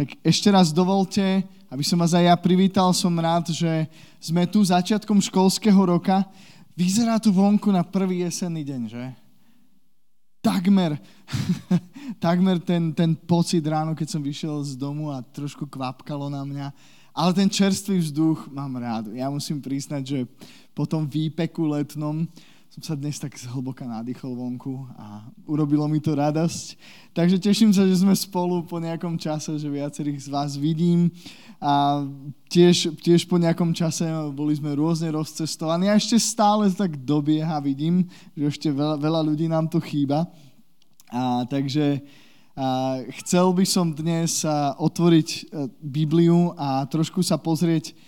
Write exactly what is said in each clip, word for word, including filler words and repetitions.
Tak ešte raz dovolte, aby som vás aj ja privítal. Som rád, že sme tu začiatkom školského roka. Vyzerá tu vonku na prvý jesenný deň, že? Takmer, takmer ten, ten pocit ráno, keď som vyšiel z domu a trošku kvapkalo na mňa. Ale ten čerstvý vzduch mám rád. Ja musím priznať, že po tom výpeku letnom som sa dnes tak zhlboka nadýchol vonku a urobilo mi to radosť. Takže teším sa, že sme spolu po nejakom čase, že viacerých z vás vidím. A tiež, tiež po nejakom čase boli sme rôzne rozcestovaní. A ešte stále tak dobieha, vidím, že ešte veľa, veľa ľudí nám tu chýba. A takže a chcel by som dnes otvoriť Bibliu a trošku sa pozrieť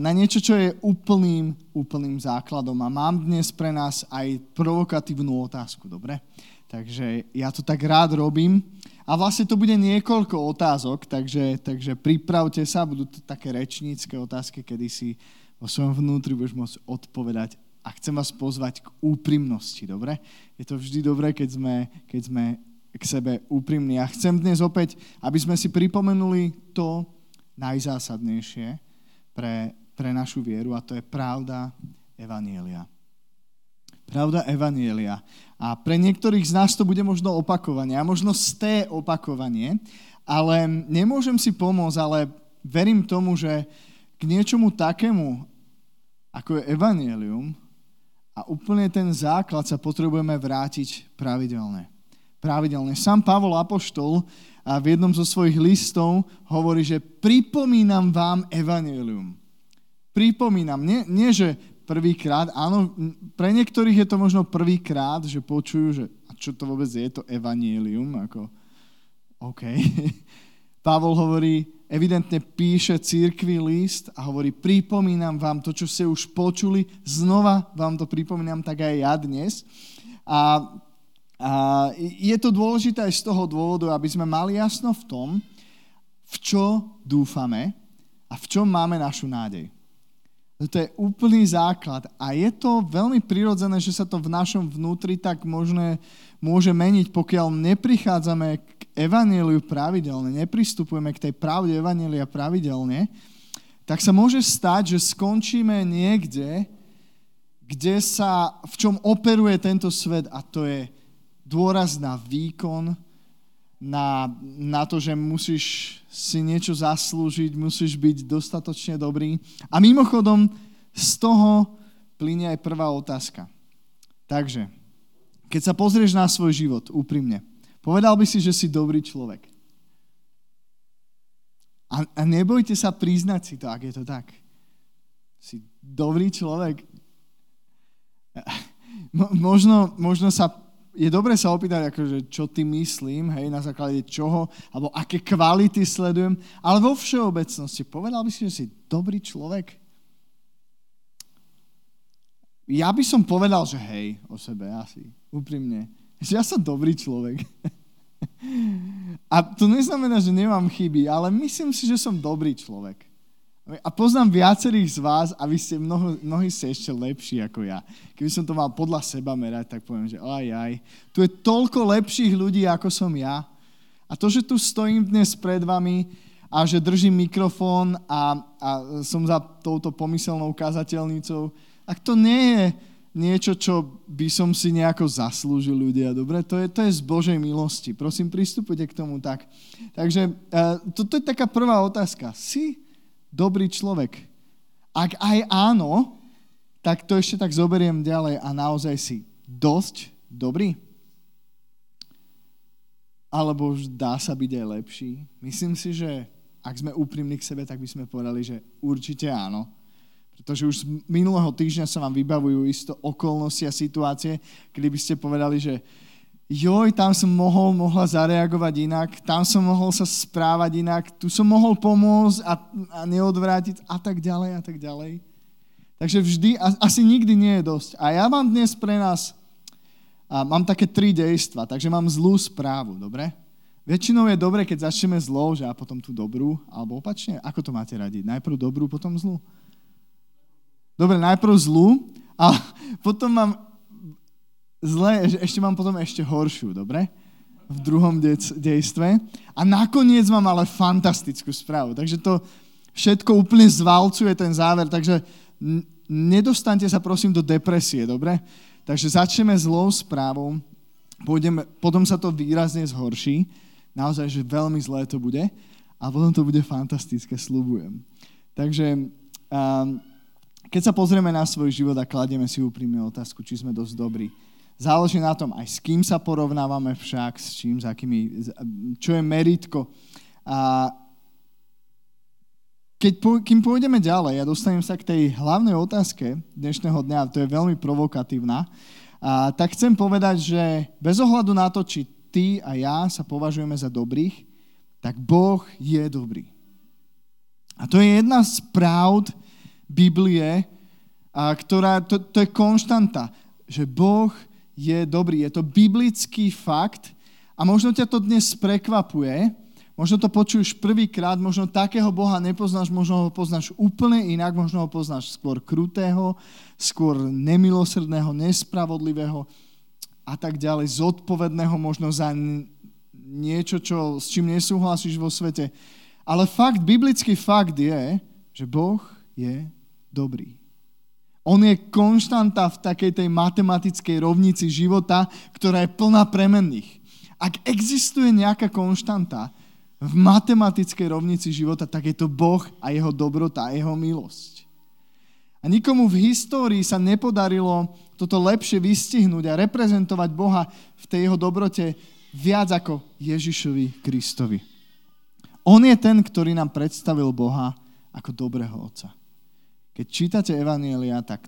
na niečo, čo je úplným, úplným základom. A mám dnes pre nás aj provokatívnu otázku, dobre? Takže ja to tak rád robím. A vlastne to bude niekoľko otázok, takže, takže pripravte sa, budú to také rečnícke otázky, kedy si vo svojom vnútri budeš môcť odpovedať. A chcem vás pozvať k úprimnosti, dobre? Je to vždy dobre, keď sme, keď sme k sebe úprimní. A chcem dnes opäť, aby sme si pripomenuli to najzásadnejšie, Pre, pre našu vieru, a to je pravda Evanielia. Pravda Evanielia. A pre niektorých z nás to bude možno opakovanie, a možno sté opakovanie, ale nemôžem si pomôcť, ale verím tomu, že k niečomu takému, ako je Evanielium, a úplne ten základ sa potrebujeme vrátiť pravidelne. Pravidelne. Sám Pavol Apoštol a v jednom zo svojich listov hovorí, že pripomínam vám evanjelium. Pripomínam, nie, nie že prvýkrát, áno, pre niektorých je to možno prvýkrát, že počujú, že a čo to vôbec je, to evanjelium, ako, OK. Pavol hovorí, evidentne píše cirkvi list a hovorí, pripomínam vám to, čo ste už počuli, znova vám to pripomínam, tak aj ja dnes. A A je to dôležité aj z toho dôvodu, aby sme mali jasno v tom, v čo dúfame a v čom máme našu nádej. To je úplný základ a je to veľmi prirodzené, že sa to v našom vnútri tak možné, môže meniť, pokiaľ neprichádzame k evanjeliu pravidelne, nepristupujeme k tej pravde evanjelia pravidelne, tak sa môže stať, že skončíme niekde, kde sa, v čom operuje tento svet, a to je dôraz na výkon, na, na to, že musíš si niečo zaslúžiť, musíš byť dostatočne dobrý. A mimochodom, z toho plynie aj prvá otázka. Takže, keď sa pozrieš na svoj život, úprimne, povedal by si, že si dobrý človek. A, a nebojte sa priznať si to, ak je to tak. Si dobrý človek. Mo, možno, možno sa... Je dobre sa opýtať, akože, čo ty myslím, hej, na základe čoho, alebo aké kvality sledujem, ale vo všeobecnosti, povedal by si, že si dobrý človek? Ja by som povedal, že hej, o sebe asi, úprimne. Že ja som dobrý človek. A to neznamená, že nemám chyby, ale myslím si, že som dobrý človek. A poznám viacerých z vás a vy ste mnoho, mnohí ste ešte lepší ako ja. Keby som to mal podľa seba merať, tak poviem, že aj, aj. Tu je toľko lepších ľudí, ako som ja. A to, že tu stojím dnes pred vami a že držím mikrofón a, a som za touto pomyselnou kazateľnicou, tak to nie je niečo, čo by som si nejako zaslúžil, ľudia, dobre? To je, to je z Božej milosti. Prosím, pristupujte k tomu tak. Takže toto je taká prvá otázka. Si dobrý človek? Ak aj áno, tak to ešte tak zoberiem ďalej, a naozaj si dosť dobrý? Alebo už dá sa byť aj lepší? Myslím si, že ak sme úprimní k sebe, tak by sme povedali, že určite áno. Pretože už z minulého týždňa sa vám vybavujú isto okolnosti a situácie, kedy by ste povedali, že joj, tam som mohol, mohla zareagovať inak, tam som mohol sa správať inak, tu som mohol pomôcť a, a neodvrátiť a tak ďalej a tak ďalej. Takže vždy, asi nikdy nie je dosť. A ja mám dnes pre nás, a mám také tri dejstva, takže mám zlú správu, dobre? Väčšinou je dobre, keď začneme zlou, že a potom tú dobrú, alebo opačne, ako to máte radi? Najprv dobrú, potom zlú? Dobre, najprv zlú a potom mám zle, ešte mám potom ešte horšiu, dobre? v druhom dej- dejstve. A nakoniec mám ale fantastickú správu. Takže to všetko úplne zvalcuje ten záver. Takže n- nedostaňte sa prosím do depresie, dobre? Takže začneme zlou správou, pôjdeme, potom sa to výrazne zhorší. Naozaj, že veľmi zlé to bude. A potom to bude fantastické, sľubujem. Takže... Um, Keď sa pozrieme na svoj život a kladieme si úprimne otázku, či sme dosť dobrí. Záleží na tom, aj s kým sa porovnávame však, s čím, s akými, čo je meritko. A keď, kým pôjdeme ďalej, ja dostanem sa k tej hlavnej otázke dnešného dňa, to je veľmi provokatívna, a tak chcem povedať, že bez ohľadu na to, či ty a ja sa považujeme za dobrých, tak Boh je dobrý. A to je jedna z pravd Biblie, a ktorá, to, to je konštanta, že Boh je dobrý. Je to biblický fakt a možno ťa to dnes prekvapuje, možno to počuješ prvýkrát, možno takého Boha nepoznáš, možno ho poznáš úplne inak, možno ho poznáš skôr krutého, skôr nemilosrdného, nespravodlivého a tak ďalej, zodpovedného možno za niečo, čo, s čím nesúhlasíš vo svete. Ale fakt, biblický fakt je, že Boh je dobrý. On je konštanta v takej tej matematickej rovnici života, ktorá je plná premenných. Ak existuje nejaká konštanta v matematickej rovnici života, tak je to Boh a jeho dobrota a jeho milosť. A nikomu v histórii sa nepodarilo toto lepšie vystihnúť a reprezentovať Boha v tej jeho dobrote viac ako Ježišovi Kristovi. On je ten, ktorý nám predstavil Boha ako dobrého otca. Keď čítate evanjelia, tak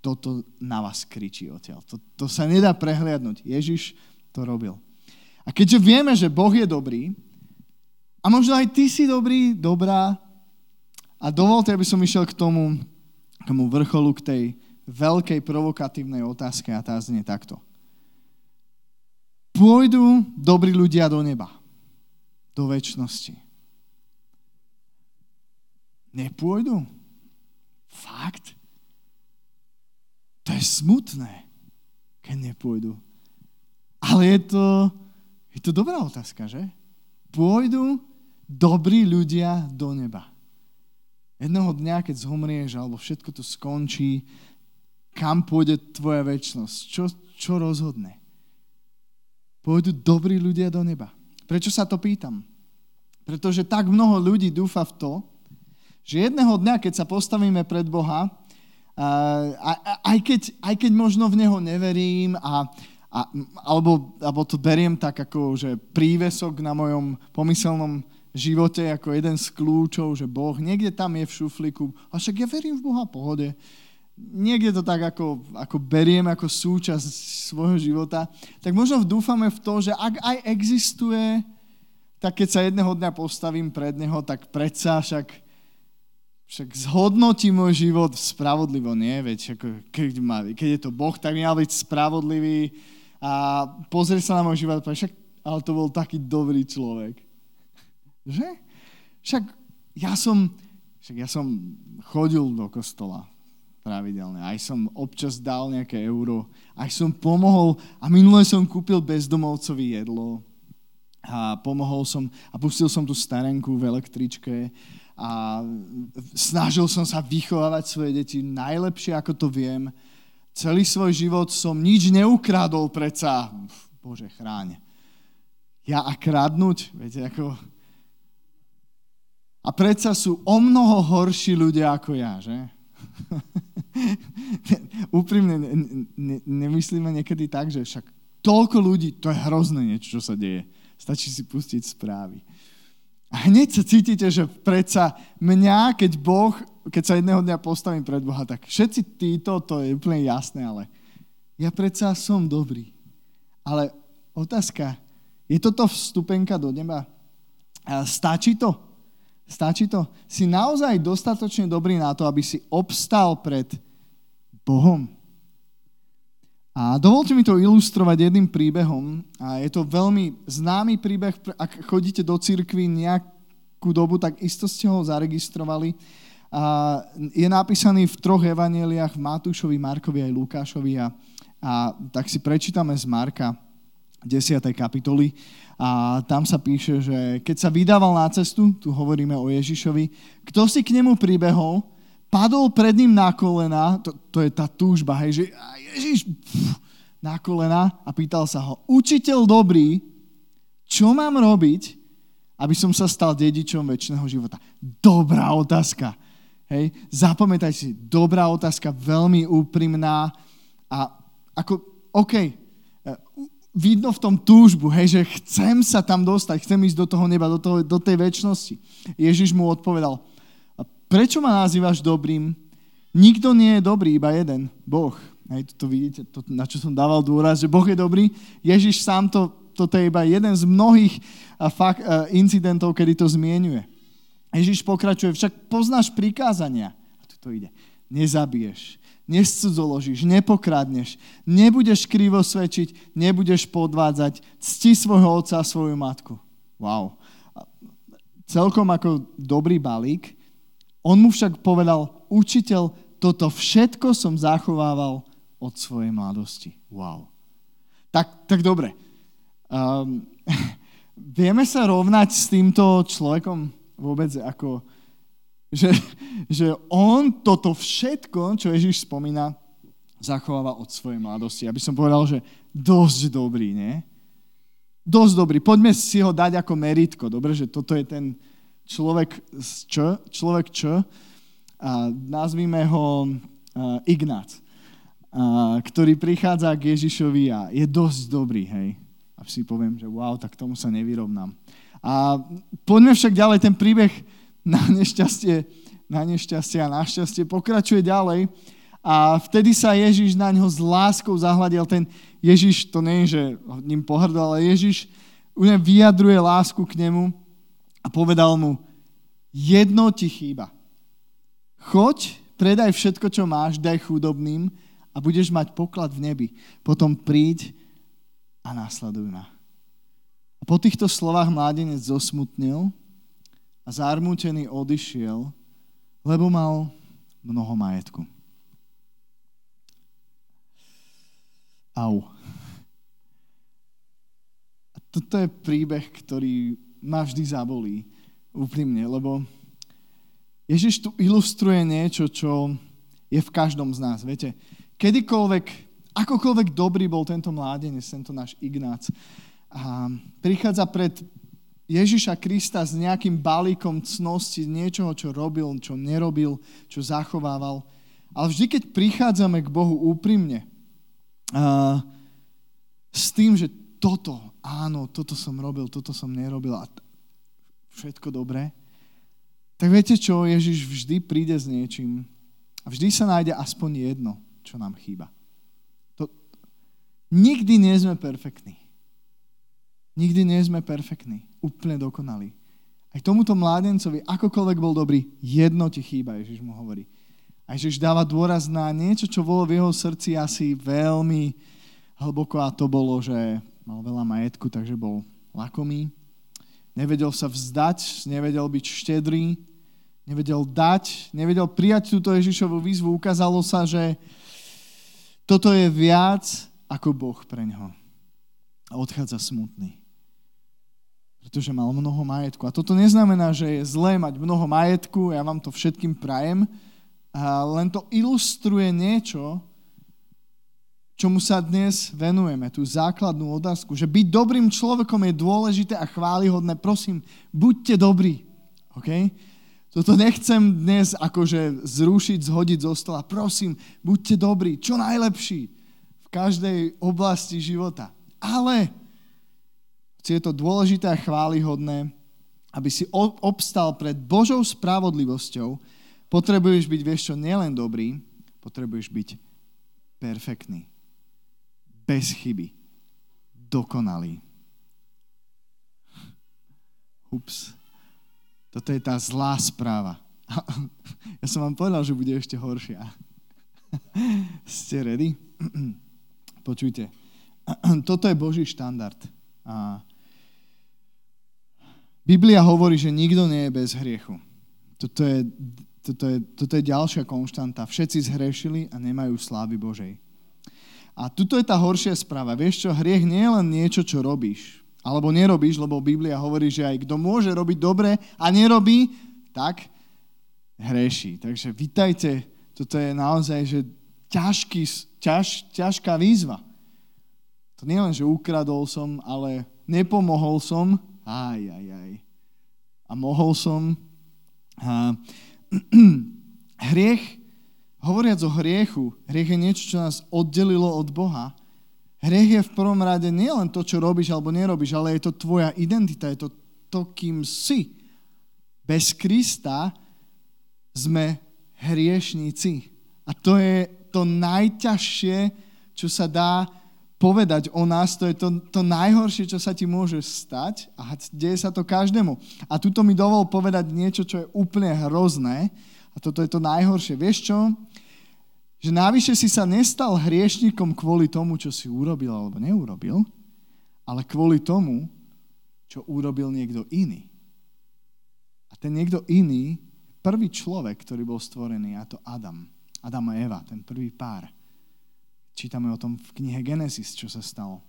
toto na vás kričí odtiaľ. To, to sa nedá prehliadnúť. Ježiš to robil. A keďže vieme, že Boh je dobrý, a možno aj ty si dobrý, dobrá, a dovolte, aby som išiel k tomu, k tomu vrcholu, k tej veľkej provokatívnej otázke, a tá znie takto. Pôjdu dobrí ľudia do neba? Do večnosti? Nepôjdu? Fakt? To je smutné, keď nepôjdu. Ale je to, je to dobrá otázka, že? Pôjdu dobrí ľudia do neba? Jednoho dňa, keď zomrieš, alebo všetko to skončí, kam pôjde tvoja večnosť? Čo, čo rozhodne? Pôjdu dobrí ľudia do neba? Prečo sa to pýtam? Pretože tak mnoho ľudí dúfa v to, že jedného dňa, keď sa postavíme pred Boha, aj keď, aj keď možno v Neho neverím, a, a, alebo, alebo to beriem tak ako že prívesok na mojom pomyselnom živote, ako jeden z kľúčov, že Boh niekde tam je v šuflíku, a však ja verím v Boha, pohode. Niekde to tak ako, ako beriem ako súčasť svojho života, tak možno dúfame v to, že ak aj existuje, tak keď sa jedného dňa postavím pred Neho, tak predsa však Však zhodnotí môj život spravodlivo, nie? Veď, ako, keď, ma, keď je to Boh, tak mal byť spravodlivý a pozrie sa na môj život, však, ale to bol taký dobrý človek. Že? Však ja som, však ja som chodil do kostola pravidelne, aj som občas dal nejaké euro, aj som pomohol a minule som kúpil bezdomovcovi jedlo a pomohol som a pustil som tú starenku v električke a snažil som sa vychovávať svoje deti najlepšie, ako to viem. Celý svoj život som nič neukradol, predsa. Bože, chráň. Ja a kradnúť, viete, ako... A predsa sú o mnoho horší ľudia ako ja, že? Úprimne, ne, ne, nemyslíme niekedy tak, že však toľko ľudí, to je hrozné niečo, čo sa deje. Stačí si pustiť správy. A hneď sa cítite, že predsa mňa, keď Boh, keď sa jedného dňa postavím pred Boha, tak všetci títo, to je úplne jasné, ale ja predsa som dobrý. Ale otázka, je toto vstupenka do neba? Stačí to? Stačí to? Si naozaj dostatočne dobrý na to, aby si obstál pred Bohom? A dovolte mi to ilustrovať jedným príbehom. A je to veľmi známy príbeh, ak chodíte do cirkvi nejakú dobu, tak isto ste ho zaregistrovali. A je napísaný v troch evanjeliách, Matúšovi, Markovi aj Lukášovi. A, a tak si prečítame z Marka. desiatej kapitoly a tam sa píše, že keď sa vydával na cestu, tu hovoríme o Ježišovi, kto si k nemu pribehol, padol pred ním na kolena, to, to je tá túžba, hej, že Ježiš, pf, na kolena a pýtal sa ho, učiteľ dobrý, čo mám robiť, aby som sa stal dedičom večného života? Dobrá otázka, hej, zapamätaj si, dobrá otázka, veľmi úprimná a ako, okej, okay, vidno v tom túžbu, hej, že chcem sa tam dostať, chcem ísť do toho neba, do, toho, do tej večnosti. Ježiš mu odpovedal, prečo ma nazývaš dobrým? Nikto nie je dobrý, iba jeden, Boh. Hej, to vidíte, to, na čo som dával dôraz, že Boh je dobrý. Ježiš sám to, toto je iba jeden z mnohých a, fakt, a, incidentov, kedy to zmieňuje. Ježiš pokračuje, však poznáš prikázania. A tu to ide, nezabiješ. Nescudzoložíš, nepokradneš, nebudeš krivo svedčiť, nebudeš podvádzať, cti svojho otca a svoju matku. Wow. Celkom ako dobrý balík. On mu však povedal, učiteľ, toto všetko som zachovával od svojej mladosti. Wow. Tak, tak dobre. Um, vieme sa rovnať s týmto človekom vôbec ako... Že, že on toto všetko, čo Ježiš spomína, zachováva od svojej mladosti. Aby som povedal, že dosť dobrý, nie? Dosť dobrý. Poďme si ho dať ako meritko. Dobre, že toto je ten človek čo? Človek čo? A nazvíme ho Ignác, a, ktorý prichádza k Ježišovi a je dosť dobrý, hej. A si poviem, že wow, tak tomu sa nevyrovnám. A poďme však ďalej ten príbeh na nešťastie, na nešťastie a našťastie pokračuje ďalej a vtedy sa Ježiš na ňo s láskou zahľadil. Ten Ježiš, to nie je, že ním pohrdol, ale Ježiš u nej vyjadruje lásku k nemu a povedal mu, jedno ti chýba. Choď, predaj všetko, čo máš, daj chudobným a budeš mať poklad v nebi. Potom príď a nasleduj ma. A po týchto slovách mládenec zosmutnil a zarmútený odišiel, lebo mal mnoho majetku. Au. A toto je príbeh, ktorý ma vždy zabolí, úprimne, lebo Ježiš tu ilustruje niečo, čo je v každom z nás. Viete, kedykoľvek, akokoľvek dobrý bol tento mládenec, tento náš Ignác, a prichádza pred Ježiša Krista s nejakým balíkom cnosti, niečoho, čo robil, čo nerobil, čo zachovával. Ale vždy, keď prichádzame k Bohu úprimne, uh, s tým, že toto, áno, toto som robil, toto som nerobil a t- všetko dobré, tak viete čo, Ježiš vždy príde s niečím a vždy sa nájde aspoň jedno, čo nám chýba. To... Nikdy nie sme perfektní. Nikdy nie sme perfektní, úplne dokonalí. Aj tomuto mládencovi, akokoľvek bol dobrý, jedno ti chýba, Ježiš mu hovorí. A Ježiš dáva dôraz na niečo, čo bolo v jeho srdci asi veľmi hlboko a to bolo, že mal veľa majetku, takže bol lakomý. Nevedel sa vzdať, nevedel byť štedrý, nevedel dať, nevedel prijať túto Ježišovú výzvu. Ukázalo sa, že toto je viac ako Boh pre ňoho. A odchádza smutný. Pretože mal mnoho majetku. A toto neznamená, že je zlé mať mnoho majetku, ja vám to všetkým prajem, a len to ilustruje niečo, čomu sa dnes venujeme, tú základnú otázku, že byť dobrým človekom je dôležité a chválihodné. Prosím, buďte dobrí. Okay? Toto nechcem dnes akože zrušiť, zhodiť zo stola. Prosím, buďte dobrí, čo najlepší v každej oblasti života. Ale je to dôležité a chválihodné, aby si obstal pred Božou spravodlivosťou, potrebuješ byť, vieš čo, nielen dobrý, potrebuješ byť perfektný, bez chyby, dokonalý. Ups, toto je tá zlá správa. Ja som vám povedal, že bude ešte horšia. Ste ready? Počujte. Toto je Boží štandard. A Biblia hovorí, že nikto nie je bez hriechu. Toto je, toto je, toto je ďalšia konštanta. Všetci zhrešili a nemajú slávy Božej. A tuto je tá horšia správa. Vieš čo, hriech nie je len niečo, čo robíš. Alebo nerobíš, lebo Biblia hovorí, že aj kto môže robiť dobre a nerobí, tak hreší. Takže vitajte, toto je naozaj že ťažký, ťaž, ťažká výzva. To nie len, že ukradol som, ale nepomohol som. Aj, aj, aj. A mohol som. A hriech, hovoriac o hriechu, hriech je niečo, čo nás oddelilo od Boha. Hriech je v prvom rade nie len to, čo robíš alebo nerobíš, ale je to tvoja identita, je to to, kým si. Bez Krista sme hriešníci. A to je to najťažšie, čo sa dá povedať o nás, to je to, to najhoršie, čo sa ti môže stať a deje sa to každému. A tuto mi dovol povedať niečo, čo je úplne hrozné a toto je to najhoršie. Vieš čo? Že navyše si sa nestal hriešnikom kvôli tomu, čo si urobil alebo neurobil, ale kvôli tomu, čo urobil niekto iný. A ten niekto iný, prvý človek, ktorý bol stvorený, a to Adam. Adam a Eva, ten prvý pár. Čítame o tom v knihe Genesis, čo sa stalo.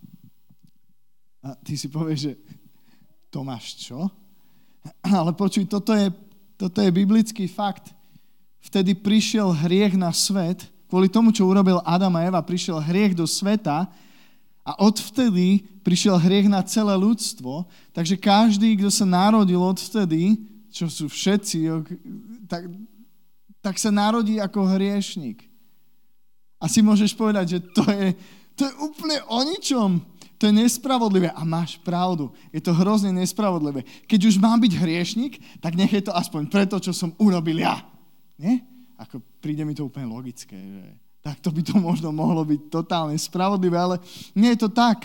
A ty si povieš, že Tomáš, čo? Ale počuj, toto je, toto je biblický fakt. Vtedy prišiel hriech na svet, kvôli tomu, čo urobil Adam a Eva, prišiel hriech do sveta a odvtedy prišiel hriech na celé ľudstvo, takže každý, kto sa narodil odvtedy, čo sú všetci, tak, tak sa narodí ako hriešnik. A si môžeš povedať, že to je, to je úplne o ničom. To je nespravodlivé. A máš pravdu. Je to hrozne nespravodlivé. Keď už mám byť hriešnik, tak nech je to aspoň preto, čo som urobil ja. Nie? Ako príde mi to úplne logické. Že takto by to možno mohlo byť totálne spravodlivé, ale nie je to tak.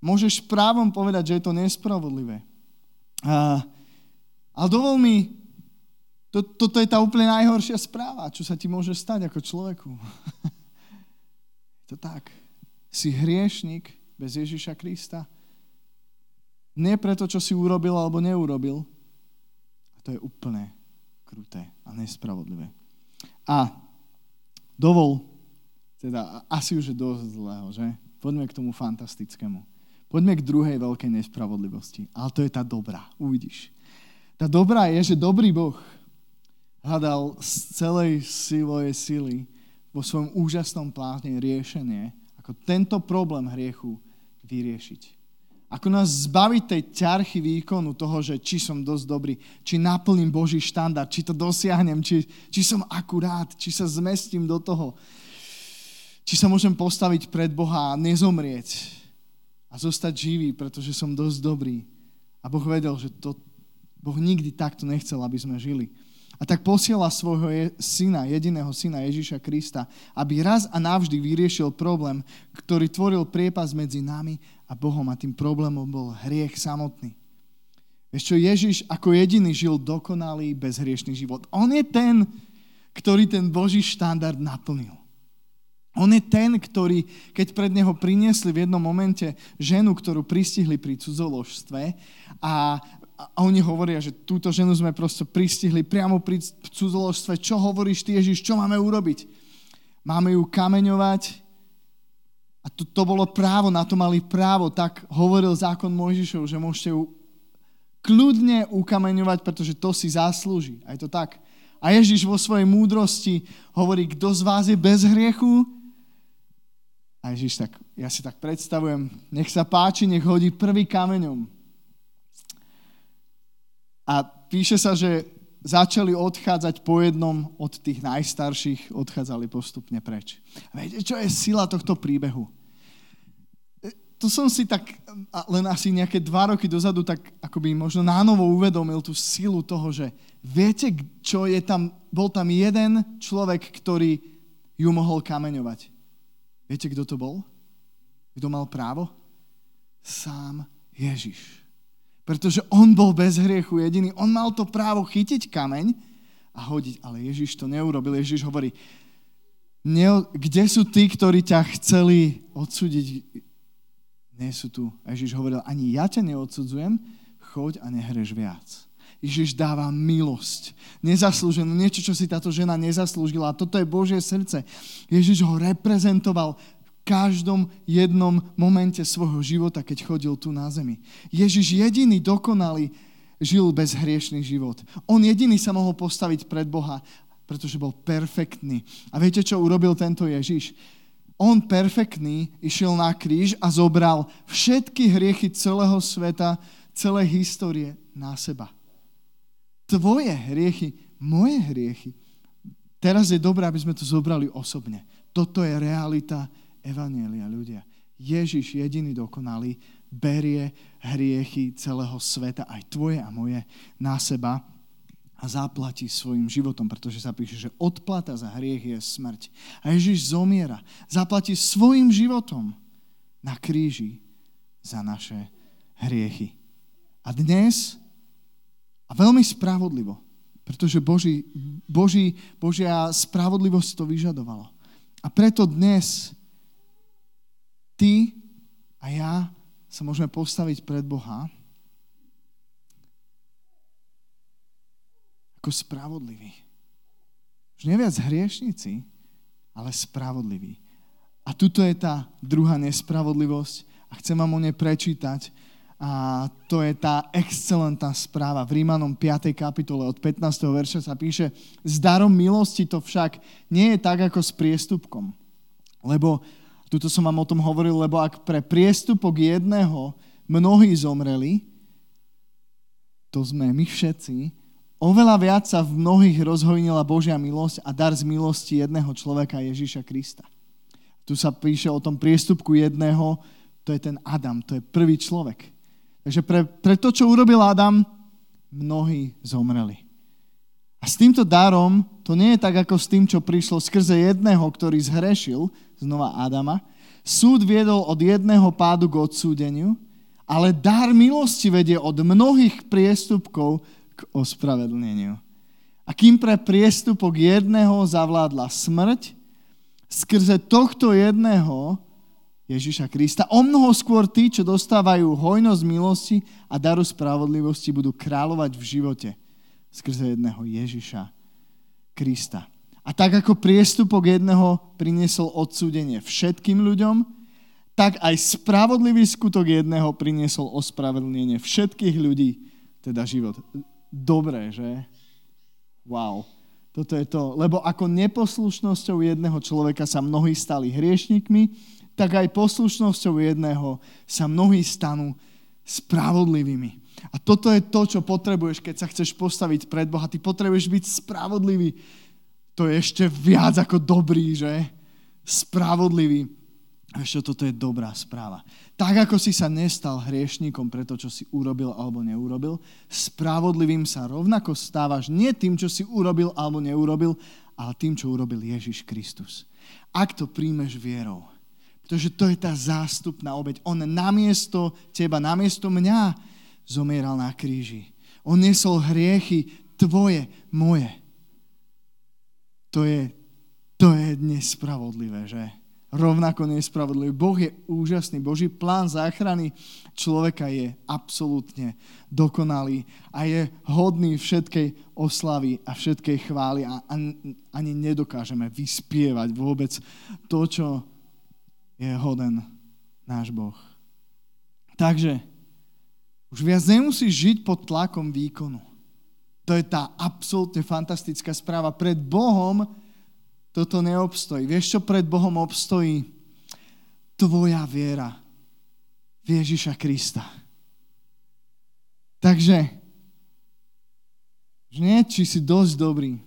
Môžeš právom povedať, že je to nespravodlivé. A, ale dovol mi... To, toto je tá úplne najhoršia správa, čo sa ti môže stať ako človeku. To tak. Si hriešnik bez Ježiša Krista. Nie preto, čo si urobil alebo neurobil. A to je úplne kruté a nespravodlivé. A dovol, teda asi už je dosť zlého, že? Poďme k tomu fantastickému. Poďme k druhej veľkej nespravodlivosti. Ale to je tá dobrá, uvidíš. Tá dobrá je, že dobrý Boh hľadal z celej svojej sily vo svojom úžasnom pláne riešenie, ako tento problém hriechu vyriešiť. Ako nás zbaviť tej ťarchy výkonu toho, že či som dosť dobrý, či naplním Boží štandard, či to dosiahnem, či, či som akurát, či sa zmestím do toho, či sa môžem postaviť pred Boha a nezomrieť a zostať živý, pretože som dosť dobrý. A Boh vedel, že to, Boh nikdy takto nechcel, aby sme žili. A tak posiela svojho je, syna, jediného syna Ježiša Krista, aby raz a navždy vyriešil problém, ktorý tvoril priepas medzi nami a Bohom. A tým problémom bol hriech samotný. Vieš čo, Ježiš ako jediný žil dokonalý, bezhriešný život. On je ten, ktorý ten Boží štandard naplnil. On je ten, ktorý, keď pred neho priniesli v jednom momente ženu, ktorú pristihli pri cudzoložstve a A oni hovoria, že túto ženu sme proste pristihli priamo pri cudzoložstve. Čo hovoríš ty, Ježiš? Čo máme urobiť? Máme ju kameňovať? A to, to bolo právo, na to mali právo. Tak hovoril zákon Mojžišov, že môžete ju kľudne ukameňovať, pretože to si zaslúži. A je to tak. A Ježiš vo svojej múdrosti hovorí, kto z vás je bez hriechu? A Ježiš, tak, ja si tak predstavujem, nech sa páči, nech hodí prvý kameňom. A píše sa, že začali odchádzať po jednom od tých najstarších, odchádzali postupne preč. Viete, čo je sila tohto príbehu? To som si tak, len asi nejaké dva roky dozadu, tak akoby možno nánovo uvedomil tú silu toho, že viete, čo je tam, bol tam jeden človek, ktorý ju mohol kameňovať. Viete, kto to bol? Kto mal právo? Sám Ježiš. Pretože on bol bez hriechu jediný. On mal to právo chytiť kameň a hodiť. Ale Ježiš to neurobil. Ježiš hovorí, kde sú tí, ktorí ťa chceli odsúdiť? Nie sú tu. Ježiš hovoril, ani ja ťa neodsudzujem, choď a nehreš viac. Ježiš dáva milosť. Nezaslúženú, niečo, čo si táto žena nezaslúžila. Toto je Božie srdce. Ježiš ho reprezentoval každom jednom momente svojho života, keď chodil tu na zemi. Ježiš jediný dokonalý žil bezhriešný život. On jediný sa mohol postaviť pred Boha, pretože bol perfektný. A viete, čo urobil tento Ježiš? On perfektný išiel na kríž a zobral všetky hriechy celého sveta, celé histórie na seba. Tvoje hriechy, moje hriechy. Teraz je dobré, aby sme to zobrali osobne. Toto je realita Evanjelia, ľudia. Ježiš, jediný dokonalý, berie hriechy celého sveta, aj tvoje a moje, na seba a zaplatí svojim životom, pretože sa píše, že odplata za hriech je smrť. A Ježiš zomiera, zaplatí svojim životom na kríži za naše hriechy. A dnes, a veľmi spravodlivo, pretože Boží, Boží, Božia spravodlivosť to vyžadovalo. A preto dnes ty a ja sa môžeme postaviť pred Boha ako spravodliví. Už neviac hriešnici, ale spravodliví. A tuto je tá druhá nespravodlivosť a chcem vám o nej prečítať. A to je tá excelentná správa. V Rímanom piatej kapitole od pätnásteho verša sa píše: s darom milosti to však nie je tak ako s priestupkom. Lebo, tuto som vám o tom hovoril, lebo ak pre priestupok jedného mnohí zomreli, to sme my všetci, oveľa viac sa v mnohých rozhojnila Božia milosť a dar z milosti jedného človeka, Ježiša Krista. Tu sa píše o tom priestupku jedného, to je ten Adam, to je prvý človek. Takže pre, pre to, čo urobil Adam, mnohí zomreli. A s týmto darom to nie je tak, ako s tým, čo prišlo skrze jedného, ktorý zhrešil, znova Adama. Súd viedol od jedného pádu k odsúdeniu, ale dar milosti vedie od mnohých priestupkov k ospravedlneniu. A kým pre priestupok jedného zavládla smrť, skrze tohto jedného Ježiša Krista, o mnoho skôr tí, čo dostávajú hojnosť milosti a daru spravodlivosti, budú kráľovať v živote skrze jedného Ježiša Krista. A tak ako priestupok jedného priniesol odsúdenie všetkým ľuďom, tak aj spravodlivý skutok jedného priniesol ospravedlnenie všetkých ľudí, teda život. Dobré, že? Wow. Toto je to. Lebo ako neposlušnosťou jedného človeka sa mnohí stali hriešnikmi, tak aj poslušnosťou jedného sa mnohí stanú spravodlivými. A toto je to, čo potrebuješ, keď sa chceš postaviť pred Boha. Ty potrebuješ byť spravodlivý. To je ešte viac ako dobrý, že? Spravodlivý. Ešte toto je dobrá správa. Tak, ako si sa nestal hriešníkom pre to, čo si urobil alebo neurobil, spravodlivým sa rovnako stávaš nie tým, čo si urobil alebo neurobil, ale tým, čo urobil Ježiš Kristus. Ak to príjmeš vierou, pretože to je tá zástupná obeť. On namiesto teba, namiesto mňa zomieral na kríži. On nesol hriechy tvoje, moje. To je, to je nespravodlivé, že? Rovnako nespravodlivé. Boh je úžasný. Boží plán záchrany človeka je absolútne dokonalý a je hodný všetkej oslavy a všetkej chvály a ani nedokážeme vyspievať vôbec to, čo je hoden náš Boh. Takže už viac nemusíš žiť pod tlakom výkonu. To je tá absolútne fantastická správa. Pred Bohom toto neobstojí. Vieš, čo pred Bohom obstojí? Tvoja viera v Ježiša Krista. Takže už nie, či si dosť dobrý,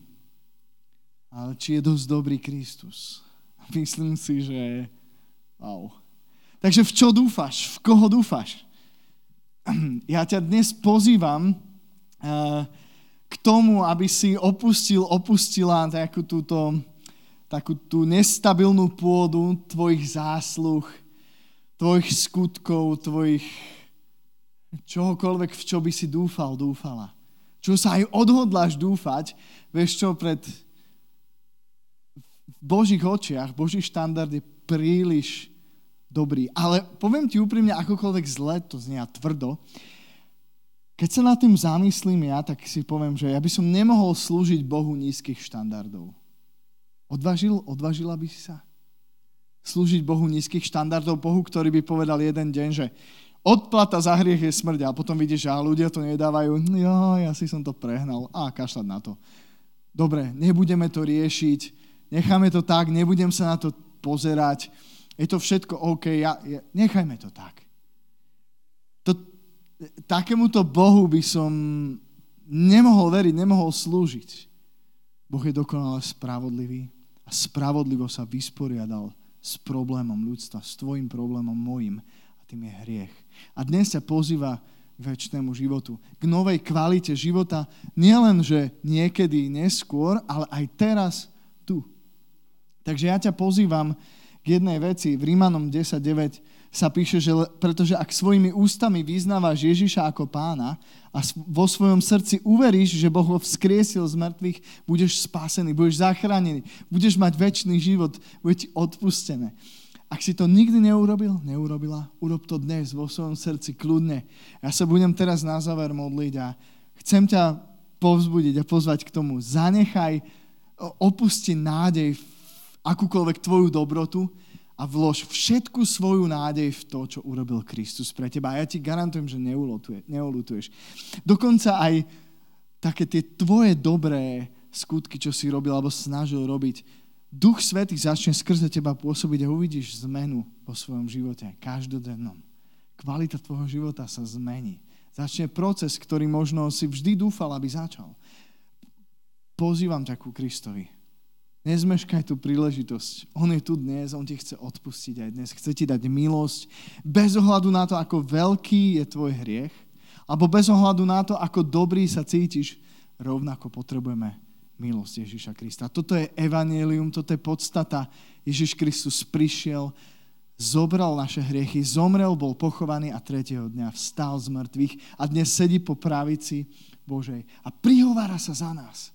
ale či je dosť dobrý Kristus. Myslím si, že wow. Takže v čo dúfaš? V koho dúfaš? Ja ťa dnes pozývam uh, k tomu, aby si opustil, opustila takú, túto, takú tú nestabilnú pôdu tvojich zásluh, tvojich skutkov, tvojich čohokoľvek, v čo by si dúfal, dúfala. Čo sa aj odhodláš dúfať, vieš čo, pred v Božích očiach, Boží štandard je príliš dobrý. Ale poviem ti úprimne, akokoľvek zle to znie tvrdo, keď sa nad tým zamyslím ja, tak si poviem, že ja by som nemohol slúžiť Bohu nízkych štandardov. Odvážil, odvážila by si sa? slúžiť Bohu nízkych štandardov, Bohu, ktorý by povedal jeden deň, že odplata za hriech je smrť, a potom vidíš, že a ľudia to nedávajú, jo, ja si som to prehnal, a kašľať na to. Dobre, nebudeme to riešiť, necháme to tak, nebudem sa na to pozerať, je to všetko OK, ja, ja, nechajme to tak. To, takémuto Bohu by som nemohol veriť, nemohol slúžiť. Boh je dokonale spravodlivý a spravodlivo sa vysporiadal s problémom ľudstva, s tvojim problémom, mojim, a tým je hriech. A dnes sa pozýva k večnému životu, k novej kvalite života, nielen, že niekedy neskôr, ale aj teraz, tu. Takže ja ťa pozývam k jednej veci. V Rímanom desať deväť sa píše, že pretože ak svojimi ústami vyznávaš Ježiša ako pána a vo svojom srdci uveríš, že Boh ho vzkriesil z mŕtvych, budeš spásený, budeš zachránený, budeš mať večný život, bude ti odpustené. Ak si to nikdy neurobil, neurobila, urob to dnes vo svojom srdci kľudne. Ja sa budem teraz na záver modliť a chcem ťa povzbudiť a pozvať k tomu. Zanechaj, opusti nádej v akúkoľvek tvoju dobrotu a vlož všetku svoju nádej v to, čo urobil Kristus pre teba. A ja ti garantujem, že neulutuješ. Dokonca aj také tie tvoje dobré skutky, čo si robil alebo snažil robiť, Duch Svätý začne skrze teba pôsobiť a uvidíš zmenu vo svojom živote, každodennom. Kvalita tvojho života sa zmení. Začne proces, ktorý možno si vždy dúfal, aby začal. Pozývam ťa ku Kristovi. Nezmeškaj tú príležitosť. On je tu dnes, on ti chce odpustiť aj dnes. Chce ti dať milosť bez ohľadu na to, ako veľký je tvoj hriech, alebo bez ohľadu na to, ako dobrý sa cítiš, rovnako potrebujeme milosť Ježiša Krista. Toto je evanjelium, toto je podstata. Ježiš Kristus prišiel, zobral naše hriechy, zomrel, bol pochovaný a tretieho dňa vstal z mŕtvych a dnes sedí po pravici Božej a prihovára sa za nás.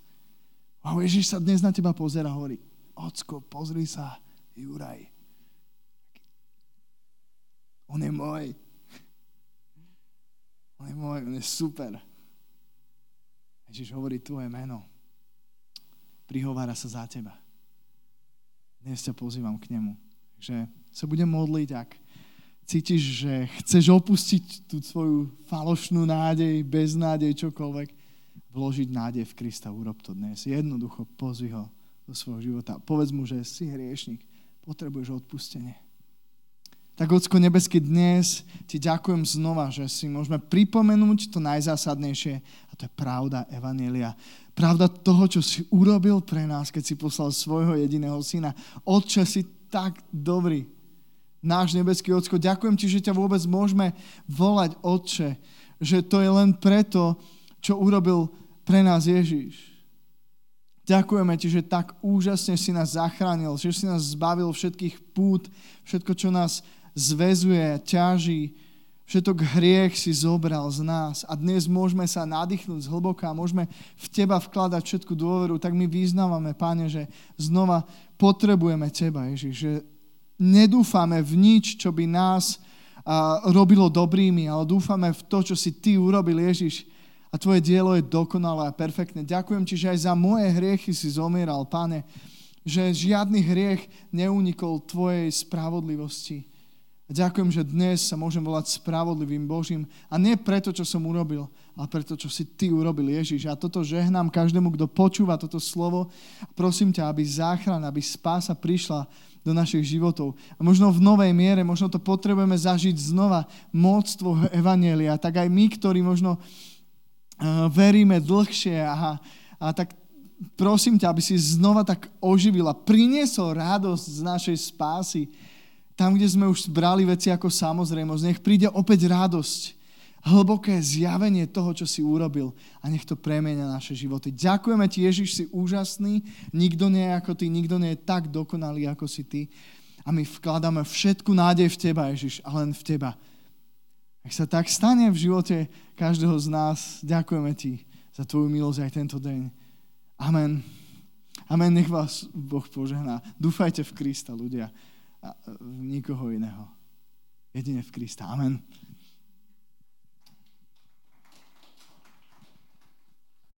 Wow, Ježiš sa dnes na teba pozerá a hovorí, ocko, pozri sa, Juraj. On je môj. On je môj, on je super. Ježiš hovorí tvoje meno. Prihovára sa za teba. Dnes ťa pozývam k nemu. Takže sa budem modliť, ak cítiš, že chceš opustiť tú svoju falošnú nádej, beznádej, čokoľvek, vložiť nádej v Krista, urob to dnes. Jednoducho pozvi ho do svojho života. Povedz mu, že si hriešnik, potrebuješ odpustenie. Tak, Ocko nebeský, dnes ti ďakujem znova, že si môžeme pripomenúť to najzásadnejšie, a to je pravda evanjelia. Pravda toho, čo si urobil pre nás, keď si poslal svojho jediného syna. Otče, si tak dobrý. Náš nebeský Ocko, ďakujem ti, že ťa vôbec môžeme volať Otče, že to je len preto, čo urobil pre nás Ježiš. Ďakujeme ti, že tak úžasne si nás zachránil, že si nás zbavil všetkých pút, všetko, čo nás zväzuje, ťaží, všetok hriech si zobral z nás a dnes môžeme sa nadýchnúť zhlboka, môžeme v teba vkladať všetku dôveru, tak my vyznávame, Pane, že znova potrebujeme teba, Ježiš, že nedúfame v nič, čo by nás a, robilo dobrými, ale dúfame v to, čo si ty urobil, Ježiš, a tvoje dielo je dokonalé a perfektné. Ďakujem ti, že aj za moje hriechy si zomieral, Pane, že žiadny hriech neunikol tvojej spravodlivosti. Ďakujem, že dnes sa môžem volať spravodlivým Božím a nie preto, čo som urobil, ale preto, čo si ty urobil, Ježiš. A toto žehnám každému, kto počúva toto slovo. Prosím ťa, aby záchrana, aby spása prišla do našich životov. A možno v novej miere, možno to potrebujeme zažiť znova, moc tvojho evanjelia. Tak aj my, ktorí možno uh, veríme dlhšie a, a tak prosím ťa, aby si znova tak oživila, priniesol radosť z našej spásy. Tam, kde sme už brali veci ako samozrejmosť, nech príde opäť radosť, hlboké zjavenie toho, čo si urobil, a nech to premenia naše životy. Ďakujeme ti, Ježiš, si úžasný, nikto nie je ako ty, nikto nie je tak dokonalý ako si ty a my vkladáme všetku nádej v teba, Ježiš, a len v teba. Ak sa tak stane v živote každého z nás, ďakujeme ti za tvoju milosť aj tento deň. Amen. Amen, nech vás Boh požehná. Dúfajte v Krista, ľudia. A nikoho iného. Jedine v Krista. Amen.